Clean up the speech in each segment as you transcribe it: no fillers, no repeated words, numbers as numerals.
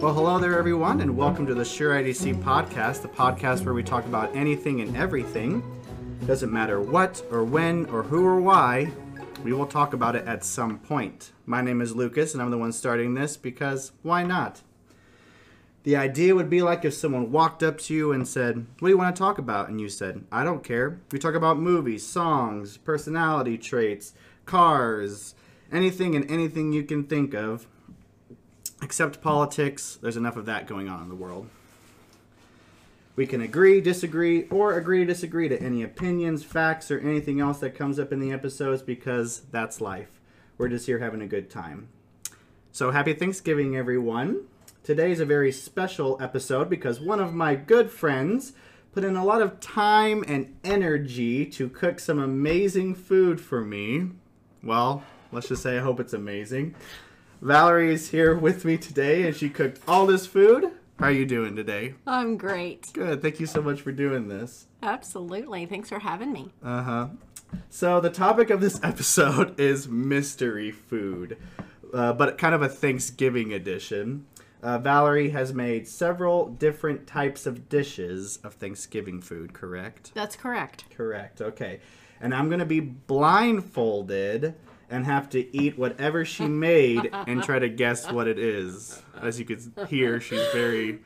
Well, hello there, everyone, and welcome to the Sure IDC podcast, the podcast where we talk about anything and everything. Doesn't matter what or when or who or why, we will talk about it at some point. My name is Lucas, and I'm the one starting this because why not? The idea would be like if someone walked up to you and said, "What do you want to talk about?" And you said, "I don't care." We talk about movies, songs, personality traits, cars, anything and anything you can think of. Except politics, there's enough of that going on in the world. We can agree, disagree, or agree to disagree to any opinions, facts, or anything else that comes up in the episodes because that's life. We're just here having a good time. So happy Thanksgiving, everyone. Today is a very special episode because one of my good friends put in a lot of time and energy to cook some amazing food for me. Well, let's just say I hope it's amazing. Valerie is here with me today, and she cooked all this food. How are you doing today? I'm great. Good. Thank you so much for doing this. Absolutely. Thanks for having me. So the topic of this episode is mystery food, but kind of a Thanksgiving edition. Valerie has made several different types of dishes of Thanksgiving food, correct? That's correct. Correct. Okay. And I'm going to be blindfolded and have to eat whatever she made and try to guess what it is. As you can hear, she's very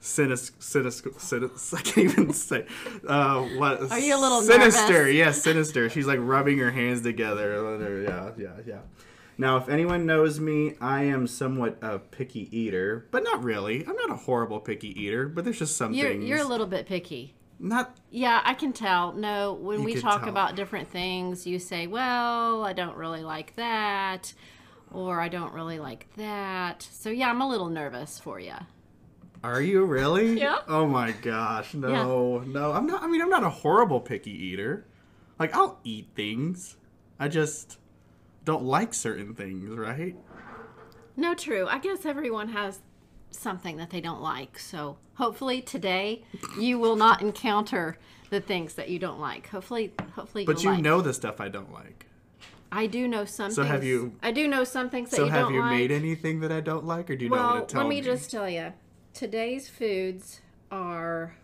sinister. I can't even say. Are you a little sinister? Nervous? Yes, sinister. She's like rubbing her hands together. Yeah. Now, if anyone knows me, I am somewhat a picky eater, but not really. I'm not a horrible picky eater, but there's just some things. You're a little bit picky. Not. Yeah, I can tell. No, when we talk about different things, you say, well, I don't really like that, or I don't really like that. So, yeah, I'm a little nervous for you. Are you really? Yeah. Oh, my gosh. No, yeah. No. I'm not. I mean, I'm not a horrible picky eater. Like, I'll eat things. I just don't like certain things, right? No, true. I guess everyone has something that they don't like. So hopefully today you will not encounter the things that you don't like. Hopefully you'll like. But you know the stuff I don't like. I do know some things. So have you? I do know some things that you don't like. So have you made anything that I don't like, or do you know what to tell me? Well, let me just tell you. Today's foods are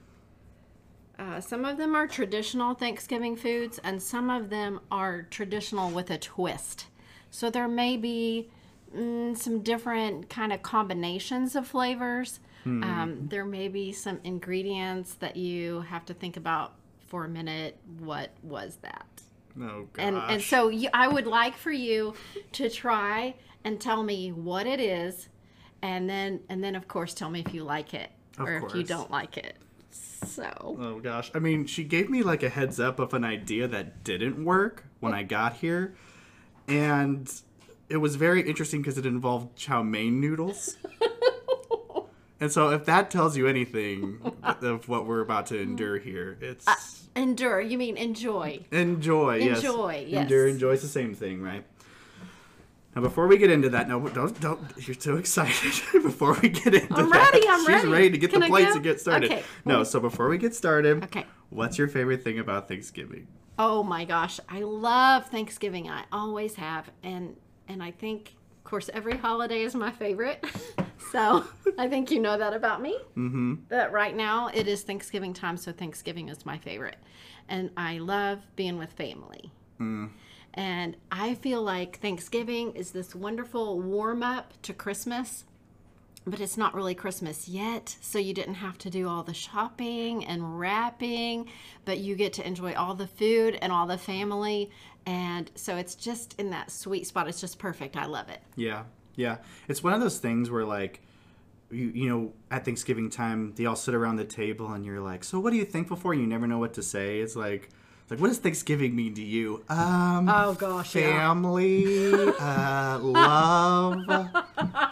some of them are traditional Thanksgiving foods, and some of them are traditional with a twist. So there may be some different kind of combinations of flavors. There may be some ingredients that you have to think about for a minute. What was that? Oh, gosh. And so I would like for you to try and tell me what it is, and then of course tell me if you like it or if you don't like it. So. Oh, gosh. I mean, she gave me like a heads up of an idea that didn't work when I got here, and it was very interesting because it involved chow mein noodles. And so if that tells you anything of what we're about to endure here, it's... endure, you mean enjoy. Enjoy, yes. Endure, enjoy is the same thing, right? Now, before we get into that... No, don't. You're too excited. Before we get into I'm ready. She's ready to get the plates and get started. Okay. No, so before we get started, okay. What's your favorite thing about Thanksgiving? Oh, my gosh. I love Thanksgiving. I always have, and I think, of course, every holiday is my favorite. So I think you know that about me. Mm-hmm. But right now it is Thanksgiving time, so Thanksgiving is my favorite. And I love being with family. Mm. And I feel like Thanksgiving is this wonderful warm-up to Christmas. But it's not really Christmas yet, so you didn't have to do all the shopping and wrapping, but you get to enjoy all the food and all the family. And so it's just in that sweet spot. It's just perfect. I love it. Yeah. It's one of those things where, like, you know, at Thanksgiving time, they all sit around the table and you're like, so what are you thankful for? And you never know what to say. It's like, what does Thanksgiving mean to you? Oh, gosh. Family, love,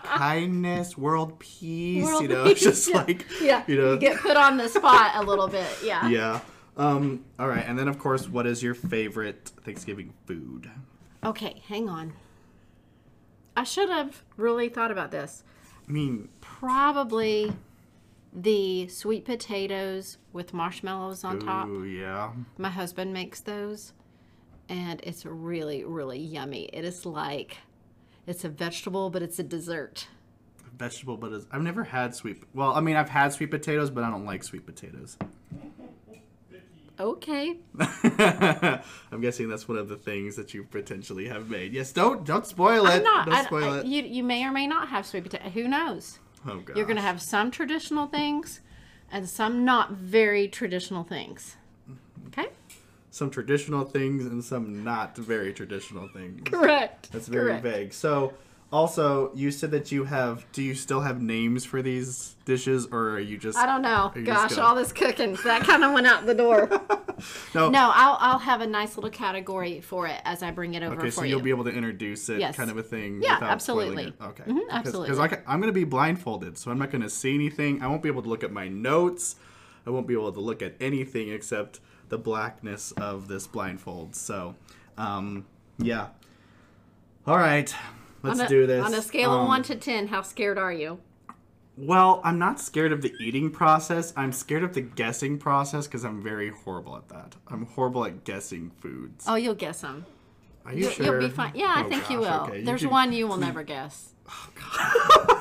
kindness, world peace. It's just like, you get put on the spot a little bit. Yeah. All right. And then, of course, what is your favorite Thanksgiving food? Okay. Hang on. I should have really thought about this. I mean, probably the sweet potatoes with marshmallows on top. Ooh, yeah. My husband makes those, and it's really, really yummy. It is like, it's a vegetable, but it's a dessert. Vegetable, but it's, I've never had sweet, well, I mean, I've had sweet potatoes, but I don't like sweet potatoes. Okay. I'm guessing that's one of the things that you potentially have made. Yes, don't spoil it. Don't spoil it. You may or may not have sweet potato. Who knows? Oh, gosh. You're going to have some traditional things and some not very traditional things. Okay? Some traditional things and some not very traditional things. Correct. That's very vague. So, also, you said that you have, do you still have names for these dishes, or are you just... I don't know. Gosh, all this cooking, that kind of went out the door. No, I'll have a nice little category for it as I bring it over for you. Okay, so you'll be able to introduce it, yes, kind of a thing. Yeah, without absolutely. It. Okay. Mm-hmm, absolutely. Because I'm going to be blindfolded, so I'm not going to see anything. I won't be able to look at my notes. I won't be able to look at anything except the blackness of this blindfold. So, yeah. All right. Let's do this. On a scale of 1 to 10, how scared are you? Well, I'm not scared of the eating process. I'm scared of the guessing process because I'm very horrible at that. I'm horrible at guessing foods. Oh, you'll guess them. Are you sure? You'll be fine. Yeah, I think you will. Okay. There's one you will never guess. Oh,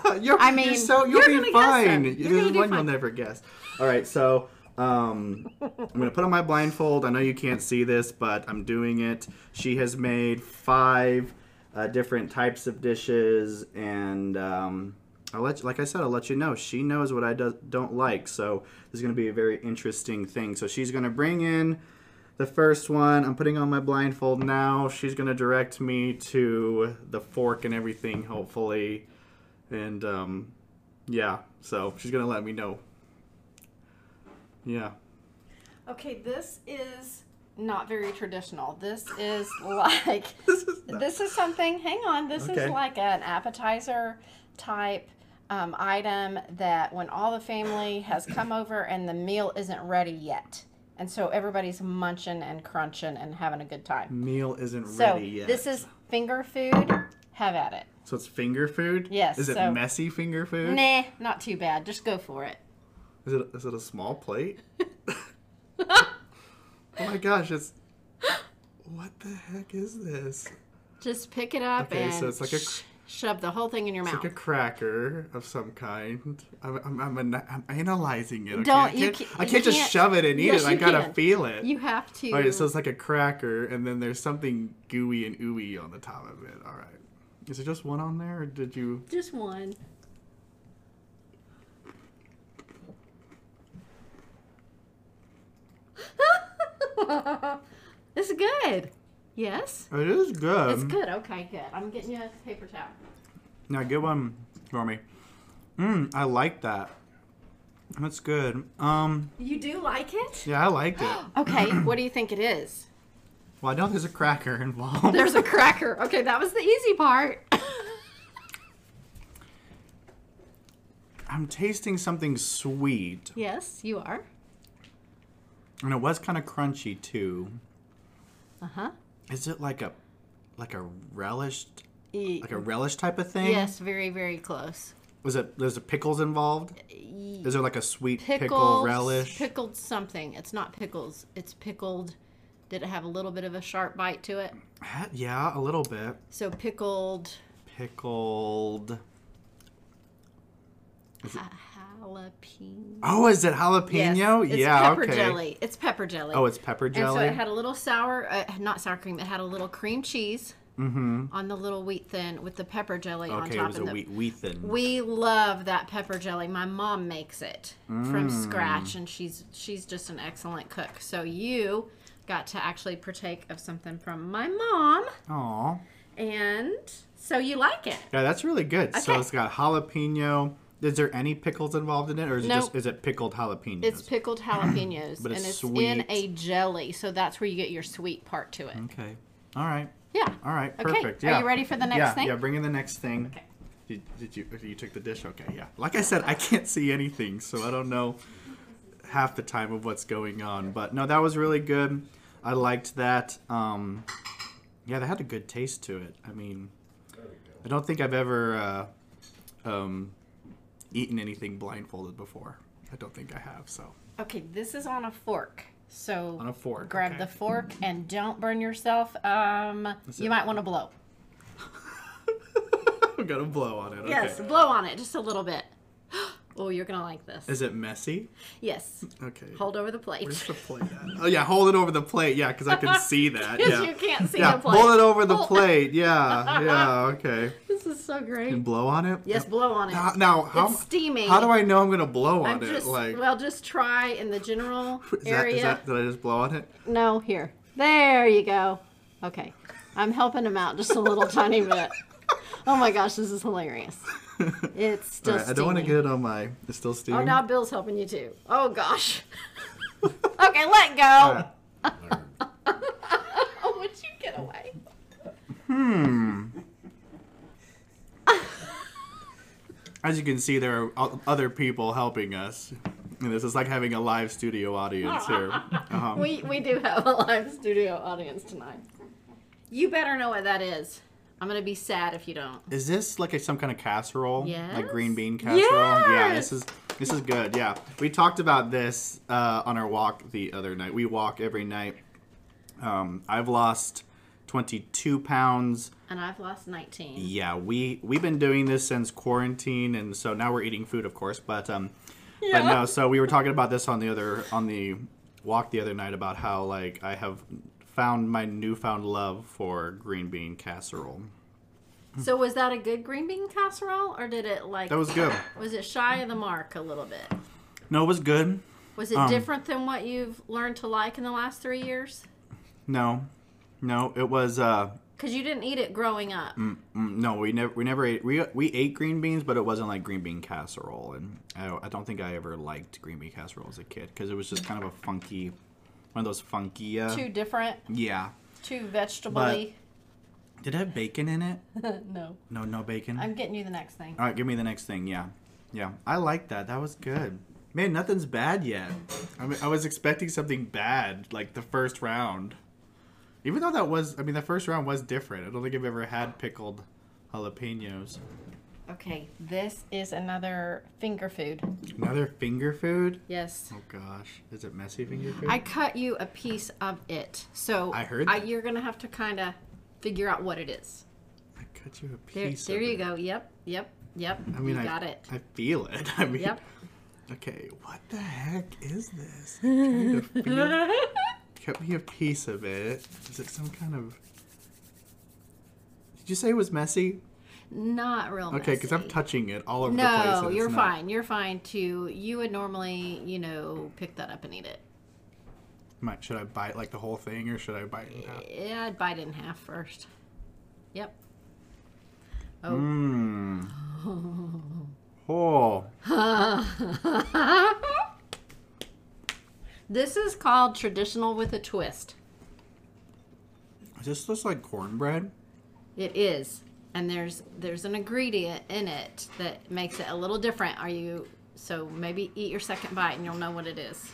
God. You'll be fine. There's one you'll never guess. All right, so I'm going to put on my blindfold. I know you can't see this, but I'm doing it. She has made 5... different types of dishes, and I'll let you know. She knows what I don't like, so this is going to be a very interesting thing. So she's going to bring in the first one. I'm putting on my blindfold now. She's going to direct me to the fork and everything, hopefully, and yeah, so she's going to let me know. Yeah. Okay, this is... not very traditional. This is like, this is something, hang on, this is like an appetizer type item that when all the family has come over and the meal isn't ready yet. And so everybody's munching and crunching and having a good time. Meal isn't ready yet. This is finger food. Have at it. So it's finger food? Yes. Is it messy finger food? Nah, not too bad. Just go for it. Is it a small plate? Oh my gosh, it's... What the heck is this? Just pick it up and so it's like shove the whole thing in your mouth. It's like a cracker of some kind. I'm analyzing it. Okay? I can't just shove it and eat it. I gotta feel it. You have to. All right, so it's like a cracker, and then there's something gooey and ooey on the top of it. All right. Is there just one on there, or did you... Just one. It's good. Yes? It is good. It's good. Okay, good. I'm getting you a paper towel. Now, get one for me. I like that. That's good. You do like it? Yeah, I liked it. Okay, what do you think it is? Well, I know there's a cracker involved. There's a cracker. Okay, that was the easy part. I'm tasting something sweet. Yes, you are. And it was kind of crunchy too. Uh-huh. Is it like a relish type of thing? Yes, very, very close. There's pickles involved? Is there like a sweet pickle relish? Pickled something. It's not pickles. It's pickled. Did it have a little bit of a sharp bite to it? Yeah, a little bit. So pickled. Jalapeno. Oh, is it jalapeno? Yes, it's pepper jelly. It's pepper jelly. Oh, it's pepper jelly. And so it had a little not sour cream. It had a little cream cheese on the little wheat thin with the pepper jelly on top. Okay, it was a wheat thin. We love that pepper jelly. My mom makes it from scratch, and she's just an excellent cook. So you got to actually partake of something from my mom. Aww. And so you like it. Yeah, that's really good. Okay. So it's got jalapeno. Is there any pickles involved in it, or is it just pickled jalapenos? It's pickled jalapenos, but it's sweet. In a jelly, so that's where you get your sweet part to it. Okay. All right. Yeah. All right. Perfect. Okay. Yeah. Are you ready for the next thing? Yeah. Bring in the next thing. Okay. Did you took the dish? Okay. Yeah. Like I said, I can't see anything, so I don't know half the time of what's going on. But no, that was really good. I liked that. Yeah, that had a good taste to it. I mean, I don't think I've ever eaten anything blindfolded before. I don't think I have, so. Okay, this is on a fork. So on a fork, grab the fork and don't burn yourself. You might want to blow. I'm gonna blow on it. Okay. Yes, blow on it just a little bit. Oh, you're gonna like this. Is it messy? Yes. Okay. Hold over the plate. Where's the plate at? Oh yeah, hold it over the plate. Yeah, because I can see that. Yeah. You can't see the plate. Hold it over the plate. Yeah. Yeah. Okay. This is so great. And blow on it. Yes, blow on it. Now how? It's steaming. How do I know I'm gonna blow on it? Like, well, just try in the general area. Did I just blow on it? No. Here. There you go. Okay. I'm helping him out just a little tiny bit. Oh my gosh, this is hilarious. It's still steaming. I don't want to get it on my... It's still steaming? Oh, now Bill's helping you too. Oh gosh. Okay, let go. Oh, would you get away? As you can see, there are other people helping us. And this is like having a live studio audience here. We do have a live studio audience tonight. You better know what that is. I'm going to be sad if you don't. Is this like some kind of casserole? Yeah. Like green bean casserole? Yes! Yeah, this is good. Yeah. We talked about this on our walk the other night. We walk every night. I've lost 22 pounds. And I've lost 19. Yeah, we've been doing this since quarantine, and so now we're eating food, of course, but no, so we were talking about this on the walk the other night about how like I have found my newfound love for green bean casserole. So was that a good green bean casserole, or did it like... That was good. Was it shy of the mark a little bit? No, it was good. Was it different than what you've learned to like in the last 3 years? No, it was... Because you didn't eat it growing up. No, we never ate... We ate green beans, but it wasn't like green bean casserole. And I don't think I ever liked green bean casserole as a kid, because it was just kind of a funky... One of those funky... too different? Yeah. Too vegetable-y. But did it have bacon in it? No. No bacon? I'm getting you the next thing. All right, give me the next thing, yeah. Yeah, I like that. That was good. Man, nothing's bad yet. I mean, I was expecting something bad, like the first round. Even though the first round was different. I don't think I've ever had pickled jalapenos. Okay, this is another finger food. Another finger food? Yes. Oh gosh, is it messy finger food? I cut you a piece of it, so I heard you're gonna have to kind of figure out what it is. I cut you a piece. There you go. Yep. I mean, got it. I feel it. I mean, yep. Okay, what the heck is this? Cut me a piece of it. Is it some kind of? Did you say it was messy? Not real messy. Okay, because I'm touching it all over the place. No, you're fine. You're fine, too. You would normally, pick that up and eat it. Should I bite, like, the whole thing, or should I bite it in half? Yeah, I'd bite it in half first. Yep. Oh. Mmm. Oh. This is called traditional with a twist. Is this just like cornbread? It is. And there's an ingredient in it that makes it a little different. So maybe eat your second bite and you'll know what it is.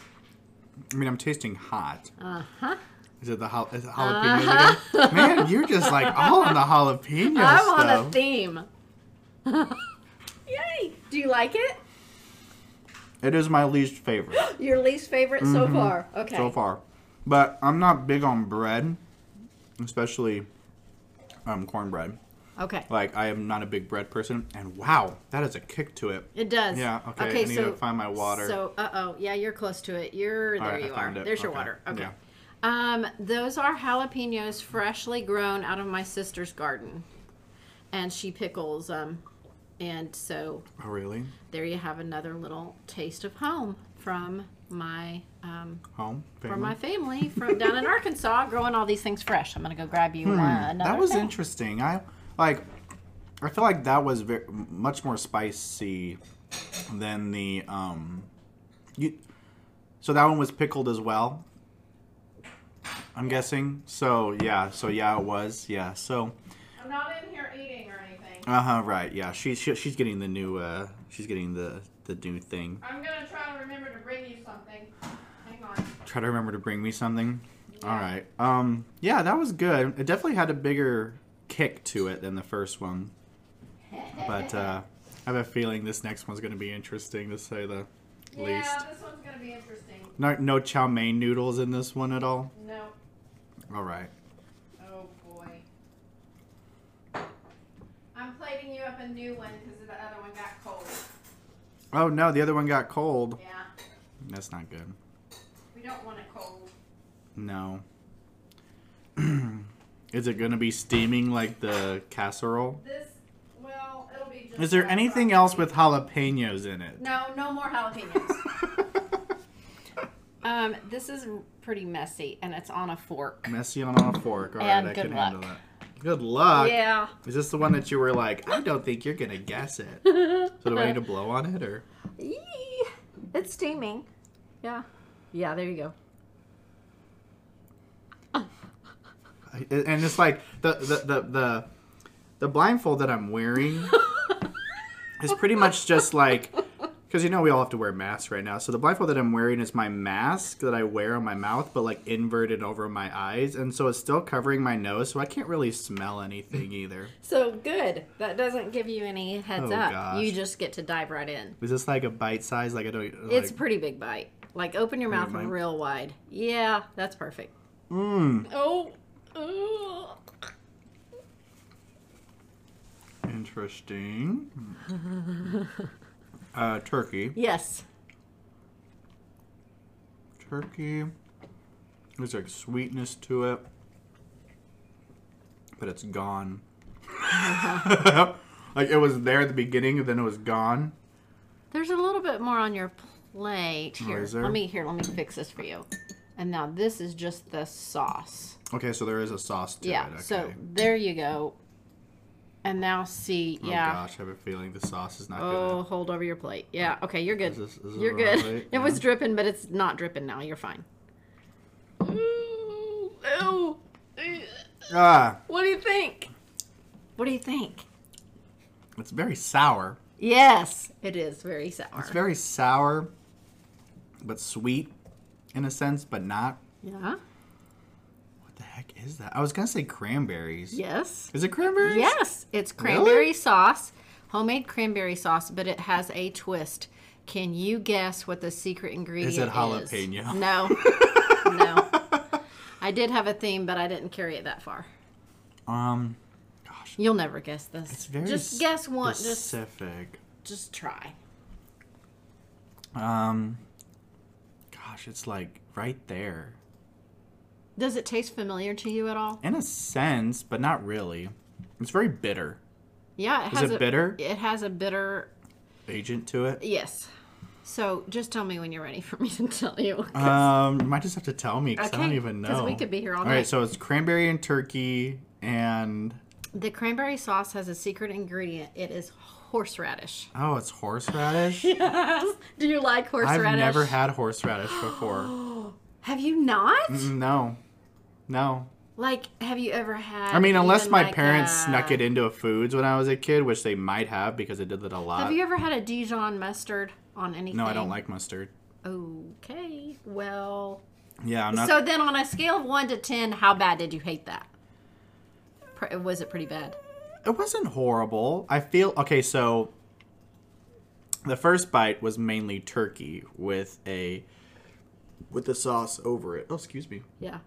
I mean, I'm tasting hot. Uh-huh. Is it the jalapeno? Uh-huh. Man, you're just like all on the jalapeno stuff. I'm on a theme. Yay! Do you like it? It is my least favorite. Your least favorite so far? Okay. So far. But I'm not big on bread, especially cornbread. Okay. Like, I am not a big bread person, and wow, that is a kick to it. It does. Yeah, okay, I need to find my water. So, yeah, you're close to it. There's your water. Okay. Yeah. Those are jalapenos freshly grown out of my sister's garden, and she pickles them, and so... Oh, really? There you have another little taste of home from my... home? Family? From my family, from down in Arkansas, growing all these things fresh. I'm going to go grab you another That was thing. Interesting. I feel like that was much more spicy than the, so that one was pickled as well, I'm guessing. So yeah, it was, yeah, so. I'm not in here eating or anything. Uh-huh, right, yeah, she's getting the new, she's getting the new thing. I'm gonna try to remember to bring you something. Hang on. Try to remember to bring me something? Yeah. All right, yeah, that was good. It definitely had a bigger kick to it than the first one, but I have a feeling this next one's going to be interesting, to say the least. Yeah, this one's going to be interesting. No chow mein noodles in this one at all? No. All right. Oh, boy. I'm plating you up a new one because the other one got cold. Oh, no, the other one got cold. Yeah. That's not good. We don't want it cold. No. Is it going to be steaming like the casserole? Well, it'll be just... Is there anything else with jalapenos in it? No, no more jalapenos. This is pretty messy, and it's on a fork. Messy and on a fork. All right, I can handle that. Good luck. Yeah. Is this the one that you were like, I don't think you're going to guess it. So do I need to blow on it, or? Eee, it's steaming. Yeah. Yeah, there you go. And it's like the blindfold that I'm wearing is pretty much just like, because you know we all have to wear masks right now. So the blindfold that I'm wearing is my mask that I wear on my mouth, but like inverted over my eyes, and so it's still covering my nose, so I can't really smell anything either. So good, that doesn't give you any heads up. Gosh. You just get to dive right in. Is this like a bite size? Like I don't. Like, it's a pretty big bite. Like open your mouth real wide. Yeah, that's perfect. Mmm. Oh. Interesting. Turkey. Yes. Turkey. There's like sweetness to it, but it's gone. Like it was there at the beginning, and then it was gone. There's a little bit more on your plate here. Oh, is there? Let me fix this for you. And now this is just the sauce. Okay, so there is a sauce to it. Yeah, okay. So there you go. And now see, yeah. Oh gosh, I have a feeling the sauce is not good. Oh, hold over your plate. Yeah, okay, you're good. Is this you're good. Plate? It was dripping, but it's not dripping now. You're fine. Ooh, ah. What do you think? What do you think? It's very sour. Yes, it is very sour. It's very sour, but sweet. In a sense, but not. Yeah. What the heck is that? I was going to say cranberries. Yes. Is it cranberries? Yes. It's cranberry sauce, homemade cranberry sauce, but it has a twist. Can you guess what the secret ingredient is? Is it jalapeno? No. No. I did have a theme, but I didn't carry it that far. Gosh. You'll never guess this. It's very just guess one. Specific. Just try. Gosh, it's like right there. Does it taste familiar to you at all? In a sense, but not really. It's very bitter. Yeah, is it bitter? It has a bitter agent to it. Yes. So just tell me when you're ready for me to tell you. You might just have to tell me because okay, I don't even know. Because we could be here all night. All right, so it's cranberry and turkey, and the cranberry sauce has a secret ingredient. It is horseradish. Oh, it's horseradish? Yes. Do you like horseradish? I've never had horseradish before. Have you not? No. No. Like, have you ever had... I mean, unless my parents snuck it into foods when I was a kid, which they might have because they did that a lot. Have you ever had a Dijon mustard on anything? No, I don't like mustard. Okay. Well... Yeah, I'm not... So then on a scale of 1 to 10, how bad did you hate that? Was it pretty bad? It wasn't horrible. I feel... Okay, so the first bite was mainly turkey with the sauce over it. Oh, excuse me. Yeah.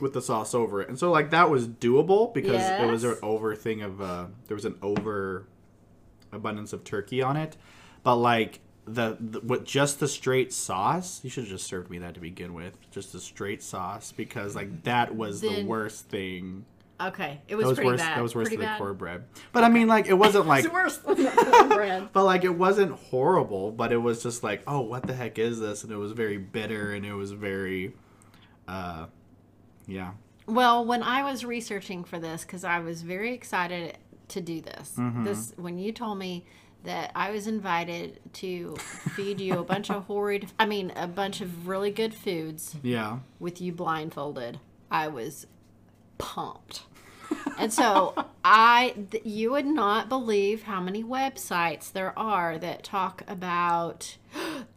With the sauce over it. And so, like, that was doable because it was an over thing of... there was an over abundance of turkey on it. But, like, with just the straight sauce... You should have just served me that to begin with. Just the straight sauce because, like, that was the worst thing... Okay, it was pretty bad. That was worse than the cornbread. But I mean, like, it wasn't like... It's worse than the cornbread. But, like, it wasn't horrible, but it was just like, oh, what the heck is this? And it was very bitter, and it was very, yeah. Well, when I was researching for this, because I was very excited to do this, when you told me that I was invited to feed you a bunch of a bunch of really good foods. Yeah. With you blindfolded, I was... pumped. And so you would not believe how many websites there are that talk about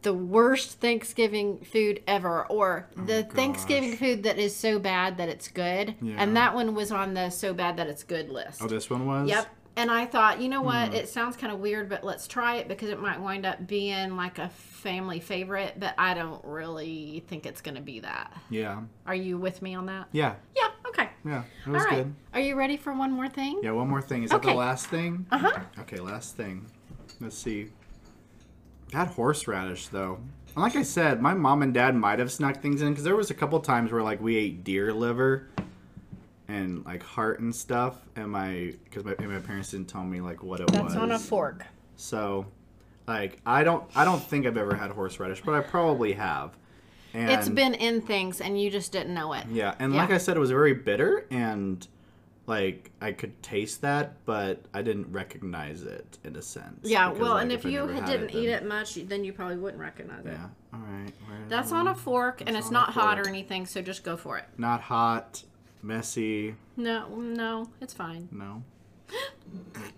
the worst Thanksgiving food ever, or the Thanksgiving food that is so bad that it's good. Yeah. And that one was on the so bad that it's good list. Oh, this one was? Yep. And I thought, you know what, it sounds kind of weird, but let's try it because it might wind up being like a family favorite, but I don't really think it's going to be that. Yeah. Are you with me on that? Yeah. Yeah, okay. Yeah, it was good. Are you ready for one more thing? Yeah, one more thing. Is that the last thing? Uh-huh. Okay, last thing. Let's see. That horseradish, though. And like I said, my mom and dad might have snuck things in because there was a couple times where, like, we ate deer liver and like heart and stuff, and my parents didn't tell me like what it was. That's on a fork. So, like I don't think I've ever had horseradish, but I probably have. And it's been in things, and you just didn't know it. Yeah, and like I said, it was very bitter, and like I could taste that, but I didn't recognize it in a sense. Yeah, because, well, like, and if you didn't eat it much, then you probably wouldn't recognize it. Yeah, all right. That's on a fork, and it's not hot or anything, so just go for it. Not hot. Messy. No, it's fine. No.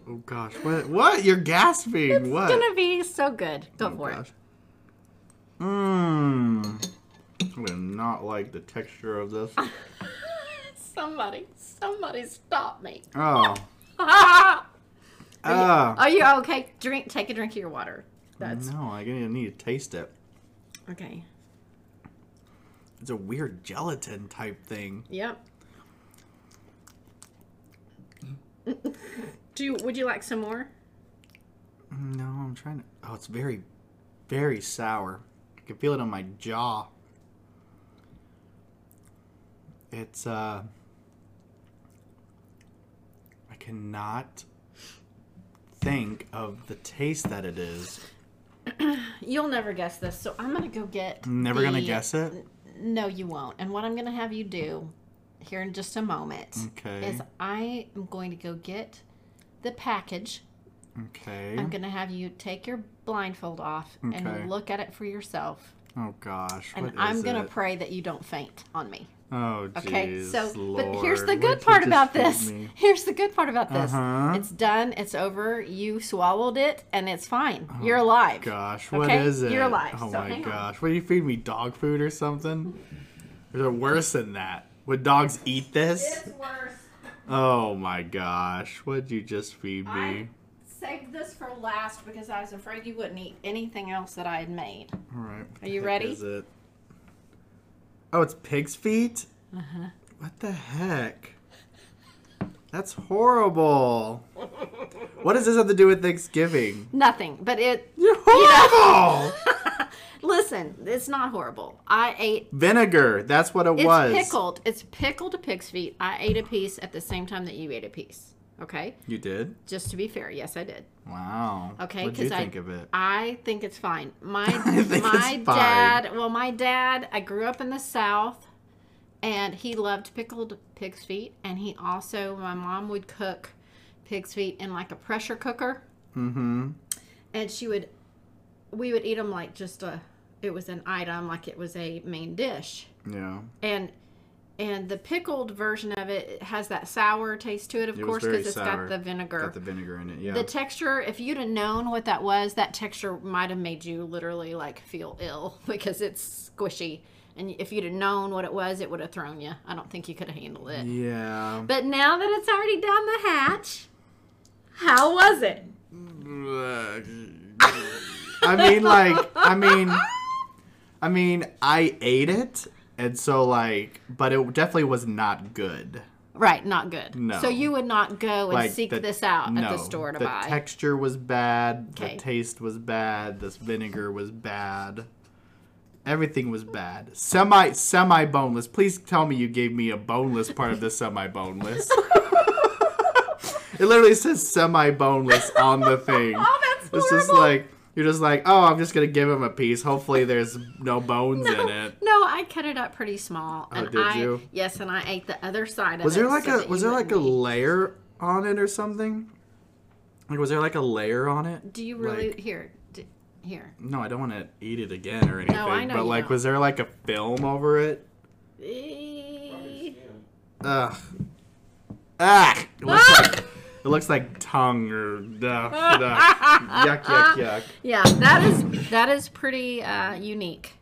Oh gosh, what? You're gasping. It's what? It's gonna be so good. Go for it. I do not like the texture of this. somebody stop me. Oh. Are you okay? Take a drink of your water. No, I need to taste it. Okay. It's a weird gelatin type thing. Yep. Would you like some more? No, I'm trying to. Oh, it's very, very sour. I can feel it on my jaw. It's I cannot think of the taste that it is. You'll never guess this, so I'm gonna go get. Never gonna guess it? No, you won't. And what I'm gonna have you do here in just a moment is I am going to go get the package. Okay. I'm going to have you take your blindfold off and look at it for yourself. Oh, gosh. And I'm going to pray that you don't faint on me. Oh, geez, okay, so, Lord. But here's the good part about this. Here's the good part about this. It's done. It's over. You swallowed it, and it's fine. Oh, you're alive. Gosh, what is it? You're alive. Oh, so my gosh. What, do you feed me dog food or something? Is it worse than that? Would dogs eat this? It's worse. Oh my gosh. What'd you just feed me? I saved this for last because I was afraid you wouldn't eat anything else that I had made. All right. Are you ready? Is it? Oh, it's pig's feet? Uh-huh. What the heck? That's horrible. What does this have to do with Thanksgiving? Nothing, but it... You're horrible! You know? Listen, it's not horrible. I ate... Vinegar, that's what it was. It's pickled. It's pickled pig's feet. I ate a piece at the same time that you ate a piece. Okay? You did? Just to be fair, yes, I did. Wow. Okay? What did you think of it? I think it's fine. My dad, I grew up in the South, and he loved pickled pig's feet, and he also, my mom would cook pig's feet in like a pressure cooker. Mm-hmm. And we would eat them like just it was an item, like it was a main dish. Yeah. And the pickled version of it has that sour taste to it, of course, because it's got the vinegar. Got the vinegar in it, yeah. The texture, if you'd have known what that was, that texture might have made you literally like feel ill because it's squishy. And if you'd have known what it was, it would have thrown you. I don't think you could have handled it. Yeah. But now that it's already down the hatch, how was it? I mean, I ate it, and so, like, but it definitely was not good. Right, not good. No. So you would not go and like seek this out at the store to buy. The texture was bad. Okay. The taste was bad. This vinegar was bad. Everything was bad. Semi boneless. Please tell me you gave me a boneless part of the semi boneless. It literally says semi boneless on the thing. Oh, that's horrible. It's just like. You're just like, oh, I'm just going to give him a piece. Hopefully there's no bones in it. No, I cut it up pretty small. Oh, and did you? Yes, and I ate the other side of it. Was there like a layer on it or something? Like, was there like a layer on it? Do you really... Like, here. No, I don't want to eat it again or anything. No, I know. But like, was there like a film over it? Ugh. Ah! It looks like tongue or duh, duh. Yuck, yuck, yuck. Yeah, that is pretty unique.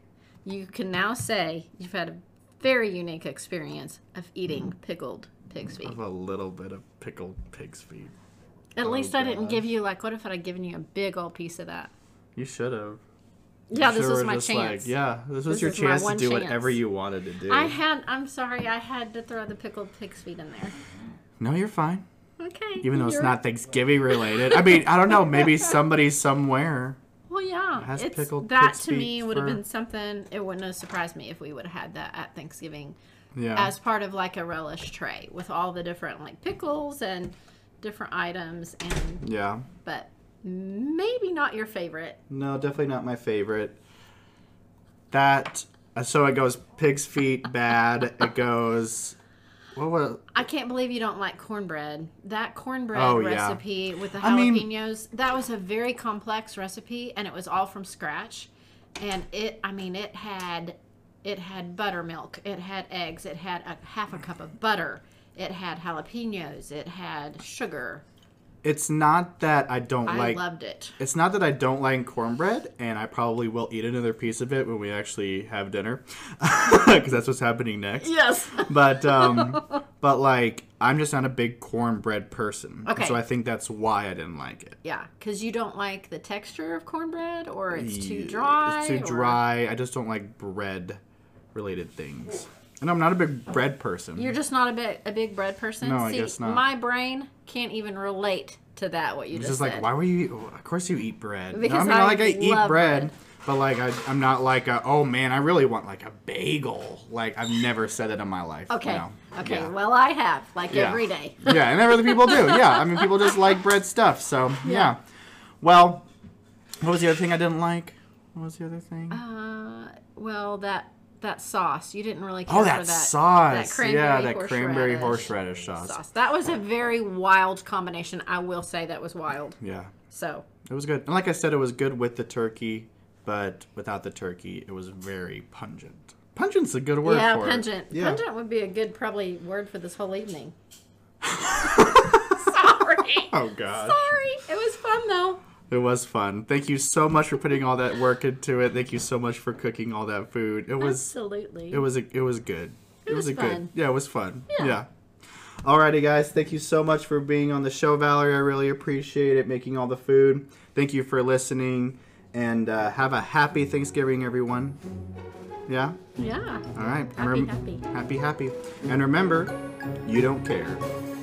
You can now say you've had a very unique experience of eating pickled pig's feet. I have a little bit of pickled pig's feet. At least I didn't give you, like, what if I had given you a big old piece of that? You should have. Yeah, this was my chance. Like, yeah, this was your chance to do whatever you wanted to do. I'm sorry, I had to throw the pickled pig's feet in there. No, you're fine. Okay. Even though it's not Thanksgiving related. I mean, I don't know, maybe somebody somewhere. Well, yeah. Has pickled that pig's feet. To me would have been something, it wouldn't have surprised me if we would have had that at Thanksgiving. Yeah. As part of like a relish tray with all the different like pickles and different items and yeah. But maybe not your favorite. No, definitely not my favorite. That so it goes pig's feet bad. It goes what was it? I can't believe you don't like cornbread. That cornbread recipe with the jalapenos, that was a very complex recipe and it was all from scratch. And it had buttermilk, it had eggs, it had a half a cup of butter, it had jalapenos, it had sugar. It's not that I loved it. It's not that I don't like cornbread, and I probably will eat another piece of it when we actually have dinner, because that's what's happening next. Yes. But like, I'm just not a big cornbread person. Okay. So I think that's why I didn't like it. Yeah, because you don't like the texture of cornbread, or it's too dry. It's too dry. I just don't like bread-related things. And I'm not a big bread person. You're just not a big bread person? No, I guess not. My brain can't even relate to that, what you just said. It's just like, why were you... Of course you eat bread. Because no, I mean, like, I eat bread. But, like, I'm not like a, oh, man, I really want, like, a bagel. Like, I've never said it in my life. Okay. You know? Okay. Yeah. Well, I have. Like, every day. Yeah, and other people do. Yeah. I mean, people just like bread stuff. So, yeah. Well, what was the other thing I didn't like? What was the other thing? Well, that sauce. You didn't really care for that sauce. That cranberry horseradish sauce. That was a very wild combination. I will say that was wild. Yeah. So. It was good. And like I said, it was good with the turkey, but without the turkey, it was very pungent. Pungent's a good word for pungent. It. Yeah, pungent. Pungent would be a good probably word for this whole evening. Sorry. Oh, God. Sorry. It was fun, though. It was fun. Thank you so much for putting all that work into it. Thank you so much for cooking all that food. It was absolutely. It was good. It was fun. Yeah, it was fun. Yeah. Alrighty, guys. Thank you so much for being on the show, Valerie. I really appreciate it. Making all the food. Thank you for listening, and have a happy Thanksgiving, everyone. Yeah. Yeah. All right. Happy, happy. Happy, happy. And remember, you don't care.